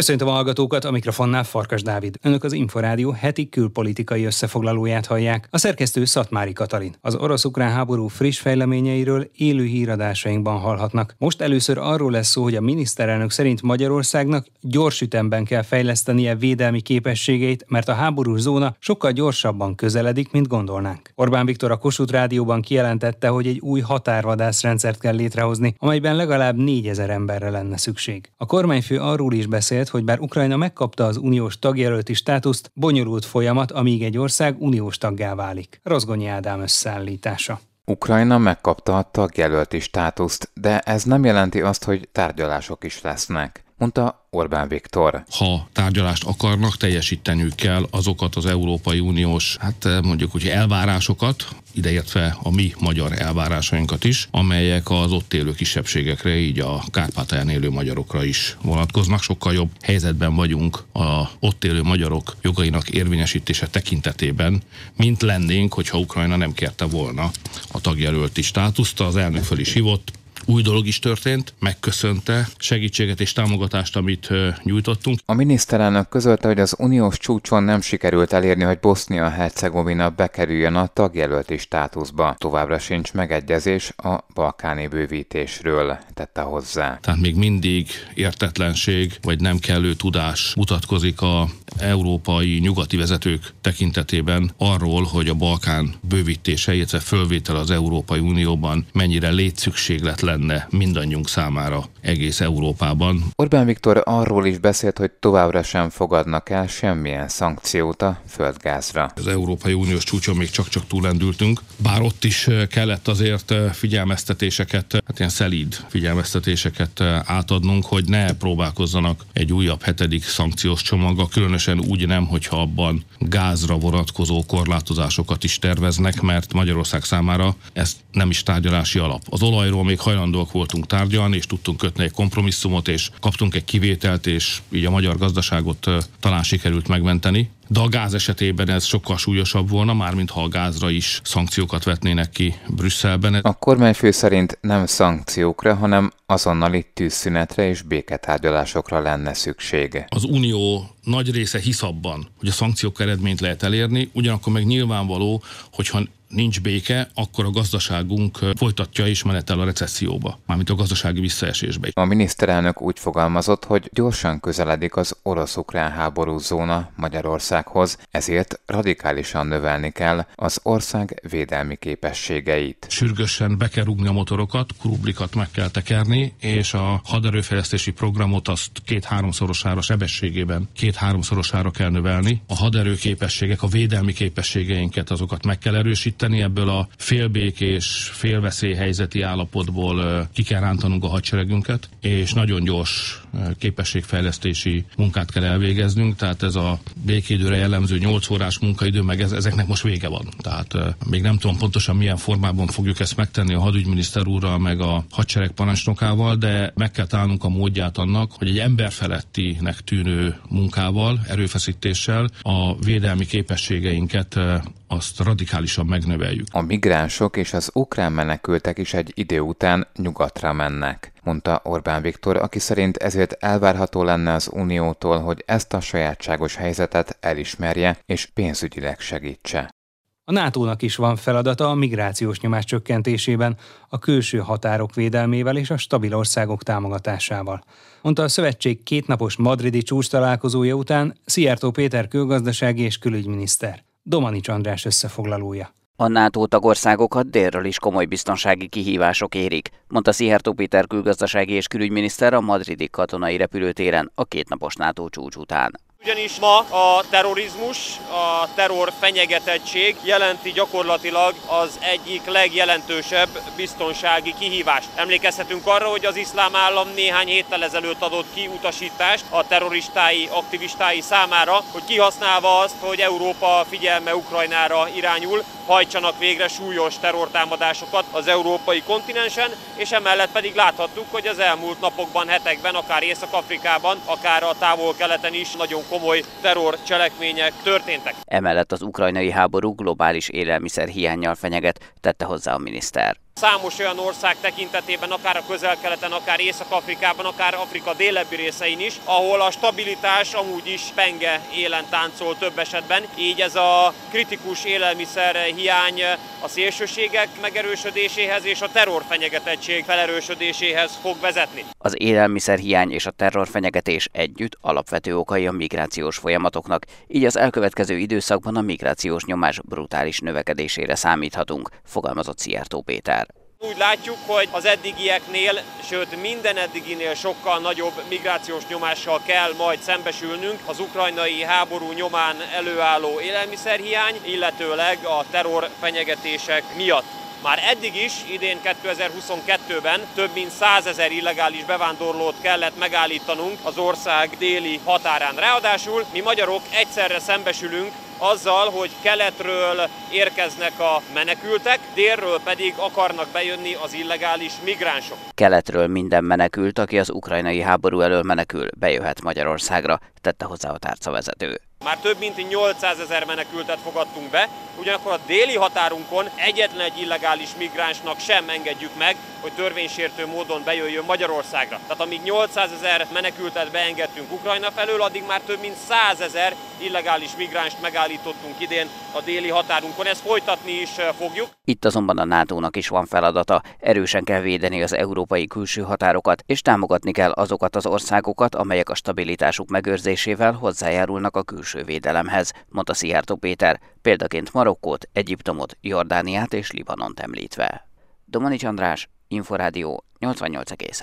Köszöntöm a hallgatókat, a mikrofonnál Farkas Dávid. Önök az Inforádió heti külpolitikai összefoglalóját hallják. A szerkesztő Szatmári Katalin. Az orosz-ukrán háború friss fejleményeiről élő híradásainkban hallhatnak. Most először arról lesz szó, hogy a miniszterelnök szerint Magyarországnak gyors ütemben kell fejlesztenie védelmi képességeit, mert a háborús zóna sokkal gyorsabban közeledik, mint gondolnánk. Orbán Viktor a Kossuth rádióban kijelentette, hogy egy új határvadászrendszert kell létrehozni, amelyben legalább 4000 emberre lenne szükség. A kormányfő arról is beszélt, hogy bár Ukrajna megkapta az uniós tagjelölti státuszt, bonyolult folyamat, amíg egy ország uniós taggá válik. Rozgonyi Ádám összeállítása. Ukrajna megkapta a tagjelölti státuszt, de ez nem jelenti azt, hogy tárgyalások is lesznek, mondta Orbán Viktor. Ha tárgyalást akarnak, teljesíteniük kell azokat az Európai Uniós, mondjuk úgy elvárásokat, ideértve a mi magyar elvárásainkat is, amelyek az ott élő kisebbségekre, így a Kárpátalján élő magyarokra is vonatkoznak. Sokkal jobb helyzetben vagyunk az ott élő magyarok jogainak érvényesítése tekintetében, mint lennénk, hogyha Ukrajna nem kérte volna a tagjelölti státuszt. Az elnök föl is hívott. Új dolog is történt, megköszönte segítséget és támogatást, amit nyújtottunk. A miniszterelnök közölte, hogy az uniós csúcson nem sikerült elérni, hogy Bosznia-Hercegovina bekerüljön a tagjelölti státuszba. Továbbra sincs megegyezés a balkáni bővítésről, tette hozzá. Tehát még mindig értetlenség vagy nem kellő tudás mutatkozik az európai nyugati vezetők tekintetében arról, hogy a Balkán bővítése, illetve fölvétel az Európai Unióban mennyire létszükséglet lenne mindannyiunk számára egész Európában. Orbán Viktor arról is beszélt, hogy továbbra sem fogadnak el semmilyen szankciót a földgázra. Az Európai Uniós csúcson még csak-csak túlendültünk, bár ott is kellett azért figyelmeztetéseket, ilyen szelíd figyelmeztetéseket átadnunk, hogy ne próbálkozzanak egy újabb hetedik szankciós csomaggal, különösen úgy nem, hogyha abban gázra vonatkozó korlátozásokat is terveznek, mert Magyarország számára ez nem is tárgyalási alap. Az olajról még hajlandóak voltunk tárgyalni, és tudtunk kötni egy kompromisszumot, és kaptunk egy kivételt, és így a magyar gazdaságot talán sikerült megmenteni. De a gáz esetében ez sokkal súlyosabb volna, mármint ha a gázra is szankciókat vetnének ki Brüsszelben. A kormányfő szerint nem szankciókra, hanem azonnali tűzszünetre és béketárgyalásokra lenne szükség. Az unió nagy része hisz abban, hogy a szankciók eredményt lehet elérni, ugyanakkor meg nyilvánvaló, hogyha nincs béke, akkor a gazdaságunk folytatja és menetel a recesszióba, mármint a gazdasági visszaesésbe. A miniszterelnök úgy fogalmazott, hogy gyorsan közeledik az orosz-ukrán háború zóna Magyarországhoz, ezért radikálisan növelni kell az ország védelmi képességeit. Sürgősen be kell rúgni a motorokat, krublikat meg kell tekerni, és a haderőfejlesztési programot azt két-háromszorosára sebességében, két-háromszorosára kell növelni. A haderőképességek, a védelmi képességeinket, azokat meg kell erősíteni. Ebből a félbékés, félveszélyhelyzeti állapotból ki kell rántanunk a hadseregünket, és nagyon gyors képességfejlesztési munkát kell elvégeznünk, tehát ez a békéidőre jellemző 8 órás munkaidő, meg ezeknek most vége van. Tehát még nem tudom pontosan milyen formában fogjuk ezt megtenni a hadügyminiszter úrral, meg a hadsereg parancsnokával, de meg kell találnunk a módját annak, hogy egy emberfelettinek tűnő munkával, erőfeszítéssel a védelmi képességeinket azt radikálisan megnöveljük. A migránsok és az ukrán menekültek is egy idő után nyugatra mennek, mondta Orbán Viktor, aki szerint ezért elvárható lenne az Uniótól, hogy ezt a sajátságos helyzetet elismerje és pénzügyileg segítse. A NATO-nak is van feladata a migrációs nyomás csökkentésében, a külső határok védelmével és a stabil országok támogatásával, mondta a szövetség kétnapos madridi csúcstalálkozója után Szijjártó Péter külgazdasági és külügyminiszter. Domonics András összefoglalója. A NATO tagországokat délről is komoly biztonsági kihívások érik, mondta Szijjártó Péter külgazdasági és külügyminiszter a madridi katonai repülőtéren a kétnapos NATO csúcs után. Ugyanis ma a terrorizmus, a terror fenyegetettség jelenti gyakorlatilag az egyik legjelentősebb biztonsági kihívást. Emlékezhetünk arra, hogy az iszlám állam néhány héttel ezelőtt adott ki utasítást a terroristái, aktivistái számára, hogy kihasználva azt, hogy Európa figyelme Ukrajnára irányul, hajtsanak végre súlyos terrortámadásokat az európai kontinensen, és emellett pedig láthattuk, hogy az elmúlt napokban, hetekben, akár Észak-Afrikában, akár a Távol-Keleten is nagyon komoly terrorcselekmények történtek. Emellett az ukrajnai háború globális élelmiszer hiánnyal fenyeget, tette hozzá a miniszter. Számos olyan ország tekintetében, akár a Közel-Keleten, akár Észak-Afrikában, akár Afrika délebbi részein is, ahol a stabilitás amúgy is penge élen táncol több esetben, így ez a kritikus élelmiszer hiány a szélsőségek megerősödéséhez és a terrorfenyegetettség felerősödéséhez fog vezetni. Az élelmiszerhiány és a terrorfenyegetés együtt alapvető okai a migrációs folyamatoknak, így az elkövetkező időszakban a migrációs nyomás brutális növekedésére számíthatunk, fogalmazott Szijjártó Péter. Úgy látjuk, hogy az eddigieknél, sőt minden eddiginél sokkal nagyobb migrációs nyomással kell majd szembesülnünk az ukrajnai háború nyomán előálló élelmiszerhiány, illetőleg a terrorfenyegetések miatt. Már eddig is, idén 2022-ben több mint 100 000 illegális bevándorlót kellett megállítanunk az ország déli határán. Ráadásul mi magyarok egyszerre szembesülünk azzal, hogy keletről érkeznek a menekültek, délről pedig akarnak bejönni az illegális migránsok. Keletről minden menekült, aki az ukrajnai háború elől menekül, bejöhet Magyarországra, tette hozzá a tárcavezető. Már több mint 800 000 menekültet fogadtunk be, ugyanakkor a déli határunkon egyetlen egy illegális migránsnak sem engedjük meg, hogy törvénysértő módon bejöjjön Magyarországra. Tehát amíg 800 000 menekültet beengedtünk Ukrajna felől, addig már több mint 100 000 illegális migránst megállítottunk idén a déli határunkon. Ezt folytatni is fogjuk. Itt azonban a NATO-nak is van feladata. Erősen kell védeni az európai külső határokat, és támogatni kell azokat az országokat, amelyek a stabilitásuk megőrzésével hozzájárulnak a külső védelemhez, mondta Szijjártó Péter, példaként Marokkót, Egyiptomot, Jordániát és Libanont említve. Domonics András, Inforádió 88,1.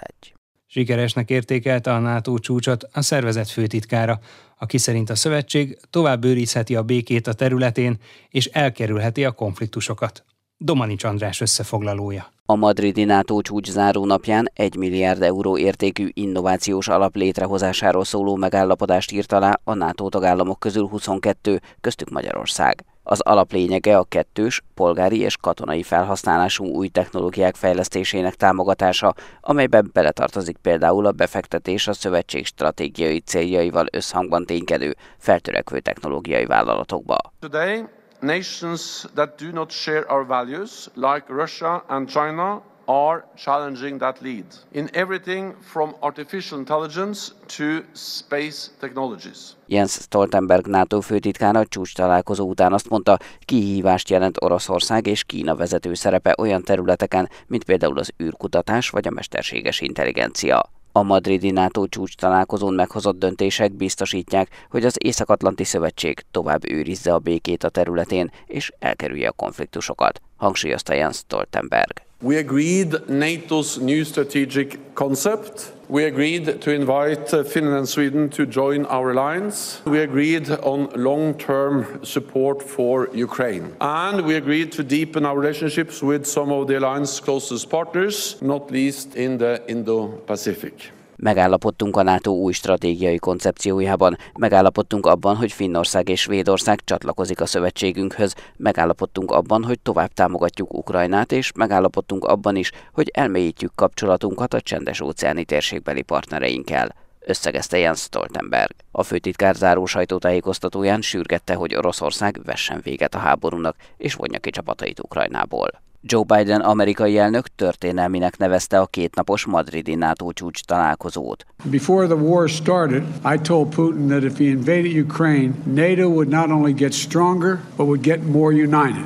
Sikeresnek értékelte a NATO csúcsot a szervezet főtitkára, aki szerint a szövetség tovább őrizheti a békét a területén és elkerülheti a konfliktusokat. Domonics András összefoglalója. A madridi NATO csúcs zárónapján 1 milliárd euró értékű innovációs alap létrehozásáról szóló megállapodást írt alá a NATO tagállamok közül 22, köztük Magyarország. Az alap lényege a kettős, polgári és katonai felhasználású új technológiák fejlesztésének támogatása, amelyben beletartozik például a befektetés a szövetség stratégiai céljaival összhangban ténykedő, feltörekvő technológiai vállalatokba. Today, nations that do not share our values, like Russia and China, are challenging that lead in everything from artificial intelligence to space technologies. Jens Stoltenberg NATO főtitkára a csúcs találkozó után azt mondta, kihívást jelent Oroszország és Kína vezető szerepe olyan területeken, mint például az űrkutatás vagy a mesterséges intelligencia. A madridi NATO csúcs találkozón meghozott döntések biztosítják, hogy az Észak-Atlanti Szövetség tovább őrizze a békét a területén és elkerülje a konfliktusokat, hangsúlyozta Jens Stoltenberg. We agreed NATO's new strategic concept. We agreed to invite Finland and Sweden to join our alliance. We agreed on long-term support for Ukraine. And we agreed to deepen our relationships with some of the alliance's closest partners, not least in the Indo-Pacific. Megállapodtunk a NATO új stratégiai koncepciójában, megállapodtunk abban, hogy Finnország és Svédország csatlakozik a szövetségünkhöz, megállapodtunk abban, hogy tovább támogatjuk Ukrajnát, és megállapodtunk abban is, hogy elmélyítjük kapcsolatunkat a csendes-óceáni térségbeli partnereinkkel, összegezte Jens Stoltenberg. A főtitkár záró sajtótájékoztatóján sürgette, hogy Oroszország vessen véget a háborúnak, és vonja ki csapatait Ukrajnából. Joe Biden amerikai elnök történelminek nevezte a kétnapos madridi NATO csúcs találkozót. Before the war started, I told Putin that if he invaded Ukraine, NATO would not only get stronger, but would get more united.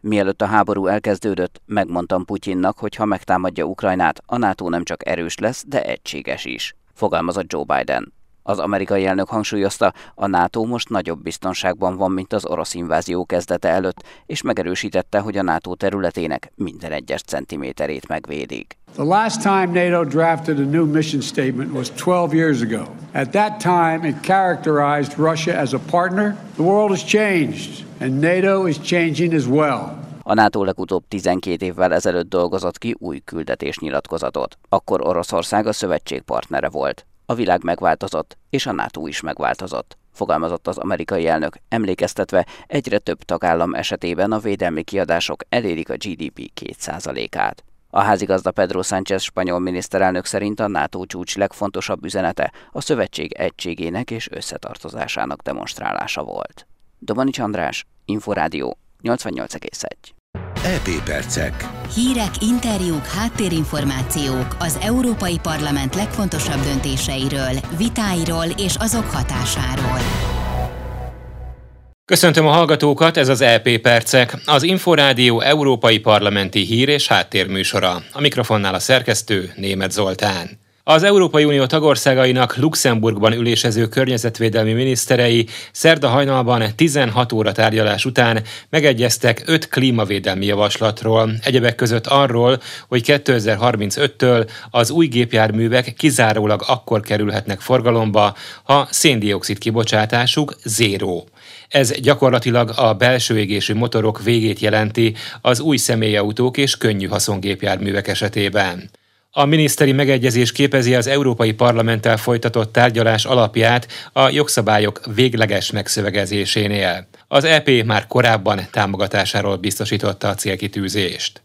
Mielőtt a háború elkezdődött, megmondtam Putyinnak, hogy ha megtámadja Ukrajnát, a NATO nem csak erős lesz, de egységes is, fogalmazott Joe Biden. Az amerikai elnök hangsúlyozta, a NATO most nagyobb biztonságban van, mint az orosz invázió kezdete előtt, és megerősítette, hogy a NATO területének minden egyes centiméterét megvédik. The last time NATO drafted a new mission statement was 12 years ago. At that time it characterized Russia as a partner. The world has changed, and NATO is changing as well. A NATO legutóbb 12 évvel ezelőtt dolgozott ki új küldetésnyilatkozatot. Akkor Oroszország a szövetség partnere volt. A világ megváltozott, és a NATO is megváltozott, fogalmazott az amerikai elnök, emlékeztetve, egyre több tagállam esetében a védelmi kiadások elérik a GDP 2%-át. A házigazda Pedro Sánchez spanyol miniszterelnök szerint a NATO csúcs legfontosabb üzenete a szövetség egységének és összetartozásának demonstrálása volt. Domonics András, Inforádió 88,1. EP percek. Hírek, interjúk, háttérinformációk az Európai Parlament legfontosabb döntéseiről, vitáiról és azok hatásáról. Köszöntöm a hallgatókat, ez az EP percek, az Inforádió európai parlamenti hír- és háttérműsora. A mikrofonnál a szerkesztő, Németh Zoltán. Az Európai Unió tagországainak Luxemburgban ülésező környezetvédelmi miniszterei szerda hajnalban 16 óra tárgyalás után megegyeztek 5 klímavédelmi javaslatról, egyebek között arról, hogy 2035-től az új gépjárművek kizárólag akkor kerülhetnek forgalomba, ha szén-dioxid kibocsátásuk zéró. Ez gyakorlatilag a belső égésű motorok végét jelenti az új személyautók és könnyű haszongépjárművek esetében. A miniszteri megegyezés képezi az Európai Parlamenttel folytatott tárgyalás alapját a jogszabályok végleges megszövegezésénél. Az EP már korábban támogatásáról biztosította a célkitűzést.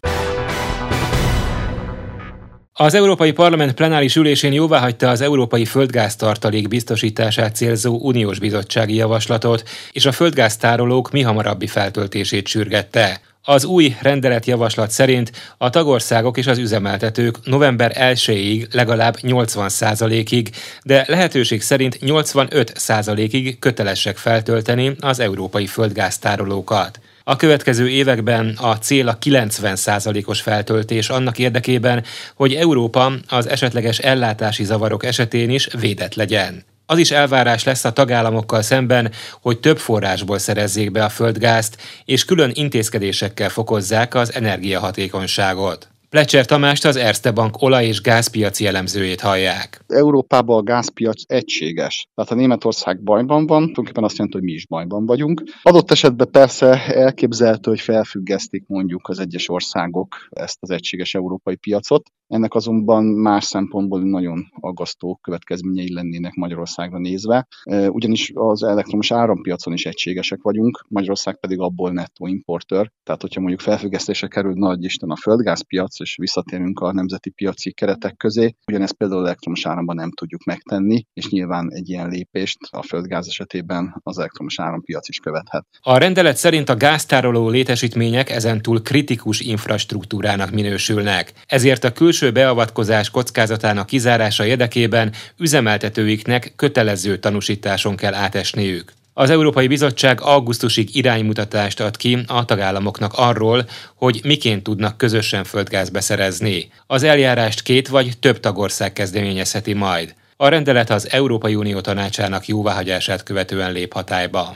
Az Európai Parlament plenáris ülésén jóváhagyta az európai földgáztartalék biztosítását célzó uniós bizottsági javaslatot, és a földgáztárolók mihamarabbi feltöltését sürgette. Az új rendeletjavaslat szerint a tagországok és az üzemeltetők november 1-ig legalább 80%-ig, de lehetőség szerint 85%-ig kötelesek feltölteni az európai földgáztárolókat. A következő években a cél a 90%-os feltöltés annak érdekében, hogy Európa az esetleges ellátási zavarok esetén is védett legyen. Az is elvárás lesz a tagállamokkal szemben, hogy több forrásból szerezzék be a földgázt, és külön intézkedésekkel fokozzák az energiahatékonyságot. Plecser Tamást, az Erste Bank olaj- és gázpiaci elemzőjét hallják. Európában a gázpiac egységes. Tehát ha Németország bajban van, tulajdonképpen azt jelenti, hogy mi is bajban vagyunk. Adott esetben persze elképzelhető, hogy felfüggesztik mondjuk az egyes országok ezt az egységes európai piacot. Ennek azonban más szempontból nagyon aggasztó következményei lennének Magyarországra nézve, ugyanis az elektromos árampiacon is egységesek vagyunk, Magyarország pedig abból nettó importőr. Tehát hogyha mondjuk felfüggesztésre kerül nagy Isten a földgázpiac, és visszatérünk a nemzeti piaci keretek közé, ugyanezt például elektromos áramban nem tudjuk megtenni, és nyilván egy ilyen lépést a földgáz esetében az elektromos árampiac is követhet. A rendelet szerint a gáztároló létesítmények ezentúl kritikus infrastruktúrának minősülnek. Ezért a külső beavatkozás kockázatának kizárása érdekében üzemeltetőiknek kötelező tanúsításon kell átesniük. Az Európai Bizottság augusztusig iránymutatást ad ki a tagállamoknak arról, hogy miként tudnak közösen földgáz beszerezni. Az eljárást 2 vagy több tagország kezdeményezheti majd. A rendelet az Európai Unió tanácsának jóváhagyását követően lép hatályba.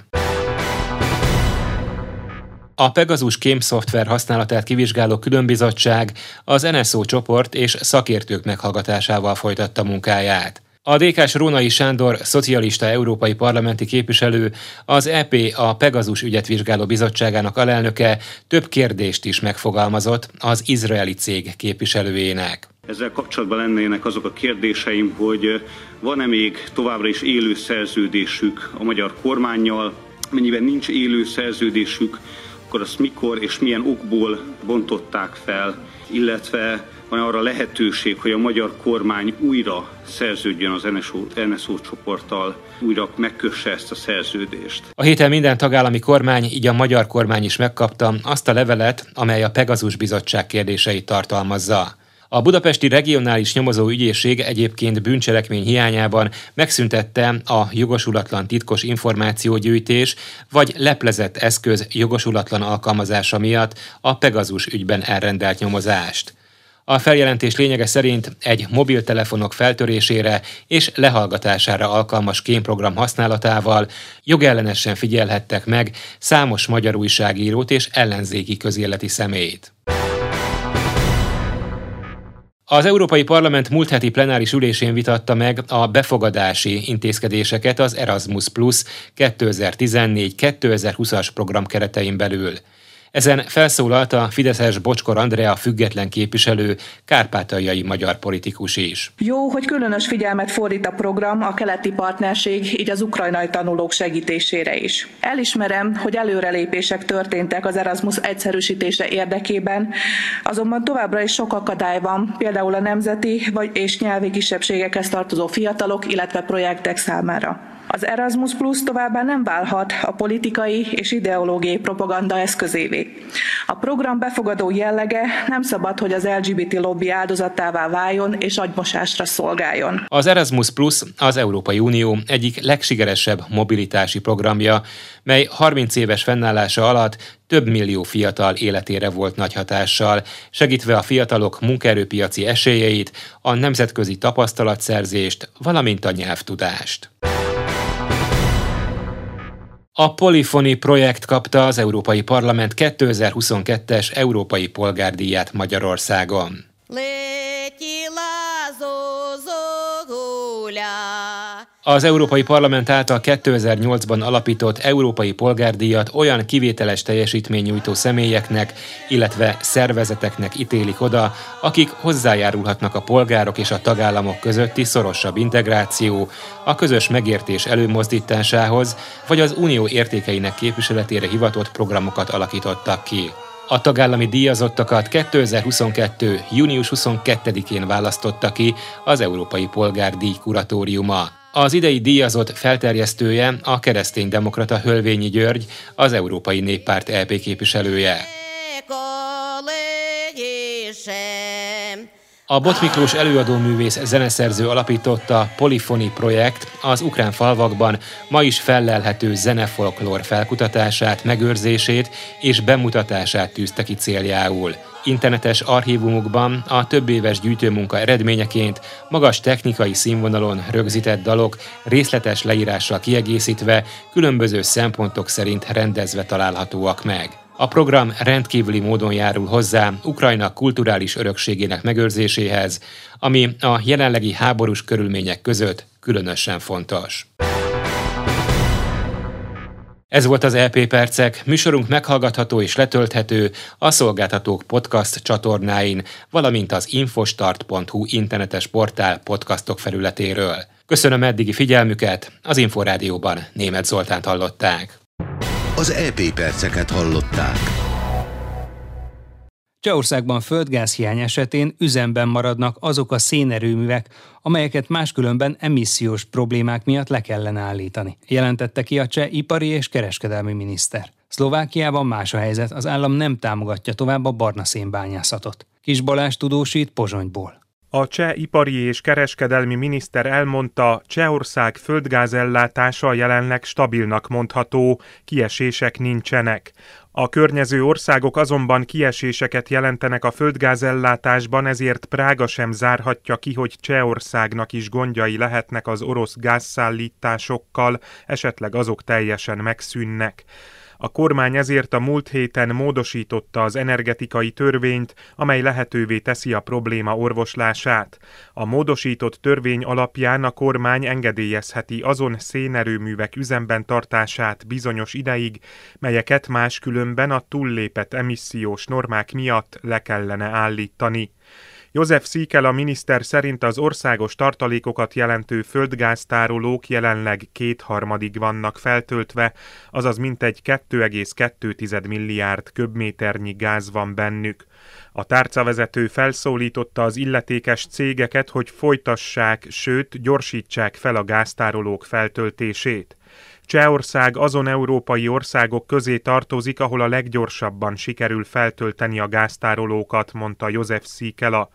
A Pegasus kémszoftver használatát kivizsgáló különbizottság az NSO csoport és szakértők meghallgatásával folytatta munkáját. A DK-s Rónai Sándor, szocialista európai parlamenti képviselő, az EP a Pegasus ügyet vizsgáló bizottságának alelnöke több kérdést is megfogalmazott az izraeli cég képviselőjének. Ezzel kapcsolatban lennének azok a kérdéseim, hogy van-e még továbbra is élő szerződésük a magyar kormánnyal, mennyiben nincs élő szerződésük, akkor azt mikor és milyen okból bontották fel, illetve van arra lehetőség, hogy a magyar kormány újra szerződjön az NSO csoporttal, újra megkösse ezt a szerződést. A héten minden tagállami kormány, így a magyar kormány is megkapta azt a levelet, amely a Pegasus bizottság kérdéseit tartalmazza. A budapesti regionális nyomozó ügyészség egyébként bűncselekmény hiányában megszüntette a jogosulatlan titkos információgyűjtés vagy leplezett eszköz jogosulatlan alkalmazása miatt a Pegasus ügyben elrendelt nyomozást. A feljelentés lényege szerint egy mobiltelefonok feltörésére és lehallgatására alkalmas kémprogram használatával jogellenesen figyelhettek meg számos magyar újságírót és ellenzéki közéleti személyt. Az Európai Parlament múlt heti plenáris ülésén vitatta meg a befogadási intézkedéseket az Erasmus+ 2014-2020-as program keretein belül. Ezen felszólalt a fideszes Bocskor Andrea független képviselő, kárpátaljai magyar politikus is. Jó, hogy különös figyelmet fordít a program a keleti partnerség, így az ukrajnai tanulók segítésére is. Elismerem, hogy előrelépések történtek az Erasmus egyszerűsítése érdekében, azonban továbbra is sok akadály van, például a nemzeti és nyelvi kisebbségekhez tartozó fiatalok, illetve projektek számára. Az Erasmus+ továbbá nem válhat a politikai és ideológiai propaganda eszközévé. A program befogadó jellege nem szabad, hogy az LGBT lobby áldozatává váljon és agymosásra szolgáljon. Az Erasmus+ az Európai Unió egyik legsikeresebb mobilitási programja, mely 30 éves fennállása alatt több millió fiatal életére volt nagy hatással, segítve a fiatalok munkaerőpiaci esélyeit, a nemzetközi tapasztalatszerzést, valamint a nyelvtudást. A Polyphony projekt kapta az Európai Parlament 2022-es Európai Polgárdíját Magyarországon. Az Európai Parlament által 2008-ban alapított Európai Polgárdíjat olyan kivételes teljesítménynyújtó személyeknek, illetve szervezeteknek ítélik oda, akik hozzájárulhatnak a polgárok és a tagállamok közötti szorosabb integráció, a közös megértés előmozdításához, vagy az unió értékeinek képviseletére hivatott programokat alakítottak ki. A tagállami díjazottakat 2022. június 22-én választotta ki az Európai Polgárdíj kuratóriuma. Az idei díjazott felterjesztője a kereszténydemokrata Hölvényi György, az Európai Néppárt EP képviselője. A Bot Miklós előadóművész zeneszerző alapította Polyphony projekt az ukrán falvakban ma is fellelhető zenefolklór felkutatását, megőrzését és bemutatását tűzte ki céljául. Internetes archívumukban a többéves gyűjtőmunka eredményeként magas technikai színvonalon rögzített dalok részletes leírással kiegészítve, különböző szempontok szerint rendezve találhatóak meg. A program rendkívüli módon járul hozzá Ukrajna kulturális örökségének megőrzéséhez, ami a jelenlegi háborús körülmények között különösen fontos. Ez volt az EP Percek, műsorunk meghallgatható és letölthető a Szolgáltatók Podcast csatornáin, valamint az infostart.hu internetes portál podcastok felületéről. Köszönöm eddigi figyelmüket, az Inforádióban Németh Zoltánt hallották. Az EP Perceket hallották. Csehországban földgázhiány esetén üzemben maradnak azok a szénerőművek, amelyeket máskülönben emissziós problémák miatt le kellene állítani, jelentette ki a cseh ipari és kereskedelmi miniszter. Szlovákiában más a helyzet, az állam nem támogatja tovább a barna szénbányászatot. Kis Balázs tudósít Pozsonyból. A cseh ipari és kereskedelmi miniszter elmondta, Csehország földgázellátása jelenleg stabilnak mondható, kiesések nincsenek. A környező országok azonban kieséseket jelentenek a földgázellátásban, ezért Prága sem zárhatja ki, hogy Csehországnak is gondjai lehetnek az orosz gázszállításokkal, esetleg azok teljesen megszűnnek. A kormány ezért a múlt héten módosította az energetikai törvényt, amely lehetővé teszi a probléma orvoslását. A módosított törvény alapján a kormány engedélyezheti azon szénerőművek üzemben tartását bizonyos ideig, melyeket máskülönben a túllépett emissziós normák miatt le kellene állítani. Jozef Síkela miniszter szerint az országos tartalékokat jelentő földgáztárolók jelenleg 2/3 vannak feltöltve, azaz mintegy 2,2 milliárd köbméternyi gáz van bennük. A tárcavezető felszólította az illetékes cégeket, hogy folytassák, sőt gyorsítsák fel a gáztárolók feltöltését. Csehország azon európai országok közé tartozik, ahol a leggyorsabban sikerül feltölteni a gáztárolókat, mondta Jozef Síkela.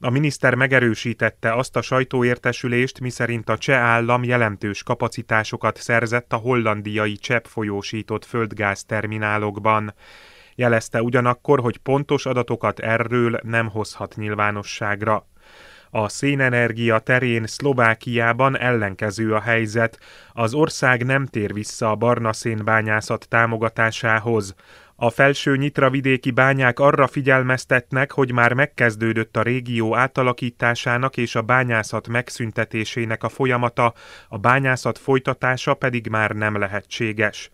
A miniszter megerősítette azt a sajtóértesülést, miszerint a cseh állam jelentős kapacitásokat szerzett a hollandiai cseppfolyósított földgázterminálokban. Jelezte ugyanakkor, hogy pontos adatokat erről nem hozhat nyilvánosságra. A szénenergia terén Szlovákiában ellenkező a helyzet. Az ország nem tér vissza a barna szénbányászat támogatásához. A felső nyitra-vidéki bányák arra figyelmeztetnek, hogy már megkezdődött a régió átalakításának és a bányászat megszüntetésének a folyamata, a bányászat folytatása pedig már nem lehetséges.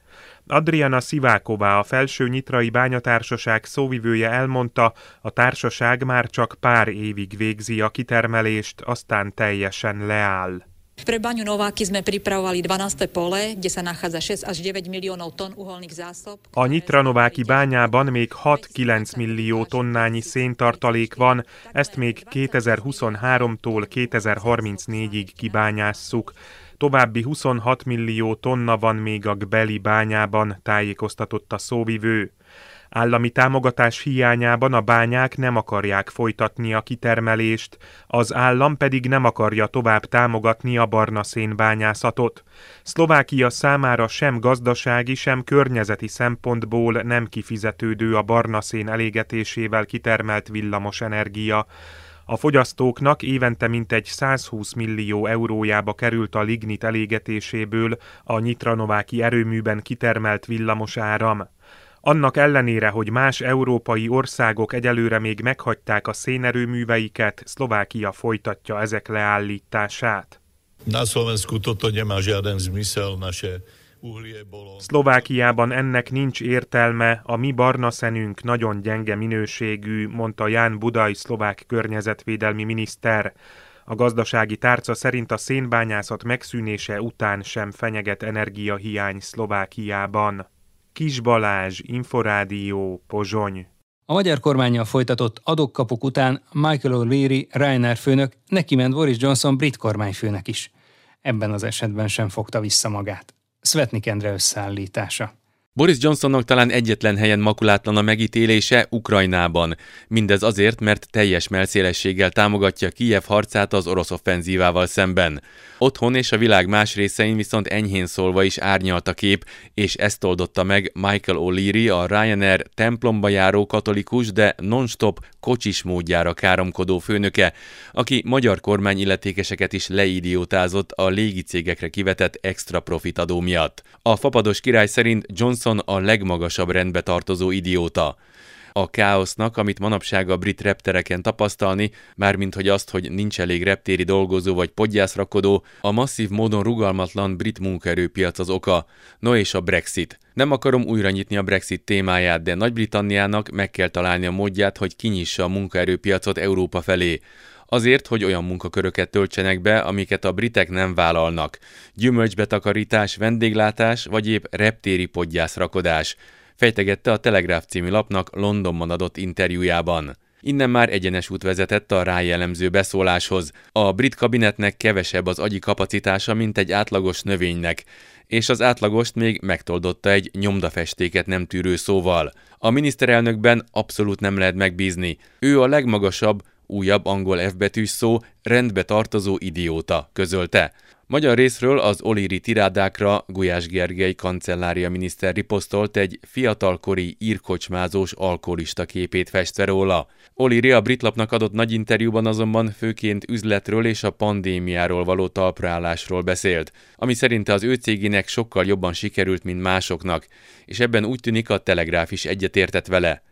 Adriana Sziváková, a felső nyitrai bányatársaság szóvivője elmondta, a társaság már csak pár évig végzi a kitermelést, aztán teljesen leáll. Pre baňu Nováky sme pripravovali 12. pole, kde sa nachádza 6 až 9 miliónov tón uholných zásob. A Nyitra-Nováki bányában még 6-9 millió tonnányi széntartalék van, ezt még 2023-tól 2034-ig kibányásszuk. További 26 millió tonna van még a Gbeli bányában, tájékoztatott a szóvivő. Állami támogatás hiányában a bányák nem akarják folytatni a kitermelést, az állam pedig nem akarja tovább támogatni a barnaszén bányászatot. Szlovákia számára sem gazdasági, sem környezeti szempontból nem kifizetődő a barnaszén elégetésével kitermelt villamos energia. A fogyasztóknak évente mintegy 120 millió eurójába került a lignit elégetéséből a nyitra-nováki erőműben kitermelt villamos áram. Annak ellenére, hogy más európai országok egyelőre még meghagyták a szénerőműveiket, Szlovákia folytatja ezek leállítását. Szlovákiában ennek nincs értelme, a mi barnaszenünk nagyon gyenge minőségű, mondta Ján Budaj, szlovák környezetvédelmi miniszter. A gazdasági tárca szerint a szénbányászat megszűnése után sem fenyeget energiahiány Szlovákiában. Kis Balázs, Inforádió, Pozsony. A magyar kormánnyal folytatott adokkapok után Michael O'Leary, Ryanair főnök, nekiment Boris Johnson brit kormányfőnek is. Ebben az esetben sem fogta vissza magát. Szvetnik Endre összeállítása. Boris Johnsonnak talán egyetlen helyen makulátlan a megítélése, Ukrajnában. Mindez azért, mert teljes mellszélességgel támogatja Kijev harcát az orosz offenzívával szemben. Otthon és a világ más részein viszont enyhén szólva is árnyalt a kép, és ezt oldotta meg Michael O'Leary, a Ryanair templomba járó katolikus, de non-stop kocsis módjára káromkodó főnöke, aki magyar kormány illetékeseket is leidiótázott a légicégekre kivetett extra profitadó miatt. A fapados király szerint Johnson a legmagasabb rendbe tartozó idióta. A káosznak, amit manapság a brit reptereken tapasztalni, mármint hogy azt, hogy nincs elég reptéri dolgozó vagy podgyászrakodó, a masszív módon rugalmatlan brit munkaerőpiac az oka. No és a Brexit. Nem akarom újra nyitni a Brexit témáját, de Nagy-Britanniának meg kell találni a módját, hogy kinyissa a munkaerőpiacot Európa felé. Azért, hogy olyan munkaköröket töltsenek be, amiket a britek nem vállalnak. Gyümölcsbetakarítás, vendéglátás, vagy épp reptéri podgyászrakodás. Fejtegette a Telegráf című lapnak Londonban adott interjújában. Innen már egyenes út vezetett a rájellemző beszóláshoz. A brit kabinetnek kevesebb az agyi kapacitása, mint egy átlagos növénynek, és az átlagost még megtoldotta egy nyomdafestéket nem tűrő szóval. A miniszterelnökben abszolút nem lehet megbízni. Ő a legmagasabb, újabb angol F betűs szó, rendbe tartozó idióta, közölte. Magyar részről az O'Leary tirádákra Gulyás Gergely kancellária miniszter riposztolt egy fiatalkori írkocsmázós alkoholista képét festve róla. O'Leary a britlapnak adott nagy interjúban azonban főként üzletről és a pandémiáról való talpraállásról beszélt, ami szerinte az ő cégének sokkal jobban sikerült, mint másoknak, és ebben úgy tűnik a Telegráf is egyetértett vele.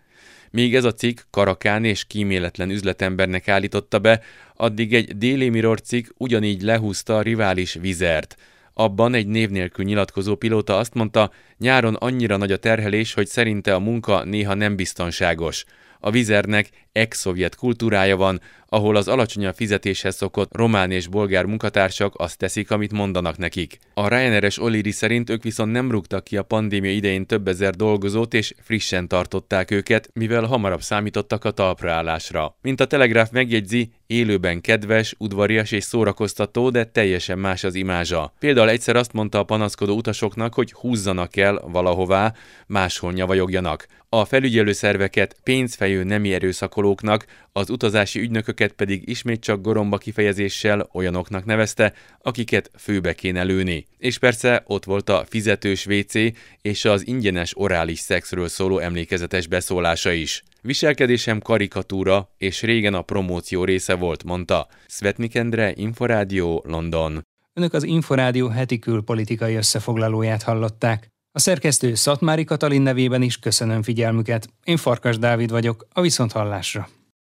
Míg ez a cikk karakán és kíméletlen üzletembernek állította be, addig egy Daily Mirror cikk ugyanígy lehúzta a rivális Wizairt. Abban egy név nélkül nyilatkozó pilóta azt mondta, nyáron annyira nagy a terhelés, hogy szerinte a munka néha nem biztonságos. A Wizzairnek ex-szovjet kultúrája van, ahol az alacsonyabb fizetéshez szokott román és bolgár munkatársak azt teszik, amit mondanak nekik. A Ryanair-es O'Leary szerint ők viszont nem rúgtak ki a pandémia idején több ezer dolgozót, és frissen tartották őket, mivel hamarabb számítottak a talpraállásra. Mint a Telegráf megjegyzi, élőben kedves, udvarias és szórakoztató, de teljesen más az imázsa. Például egyszer azt mondta a panaszkodó utasoknak, hogy húzzanak el valahová, máshol nyavajogjanak. A felügyelőszerveket pénzfejű nemi erőszakolóknak, az utazási ügynököket pedig ismét csak goromba kifejezéssel olyanoknak nevezte, akiket főbe kéne lőni. És persze ott volt a fizetős WC és az ingyenes orális szexről szóló emlékezetes beszólása is. Viselkedésem karikatúra, és régen a promóció része volt, mondta. Szvetnik Endre, Inforádió, London. Önök az Inforádió heti külpolitikai összefoglalóját hallották. A szerkesztő Szatmári Katalin nevében is köszönöm figyelmüket. Én Farkas Dávid vagyok, a viszonthallásra.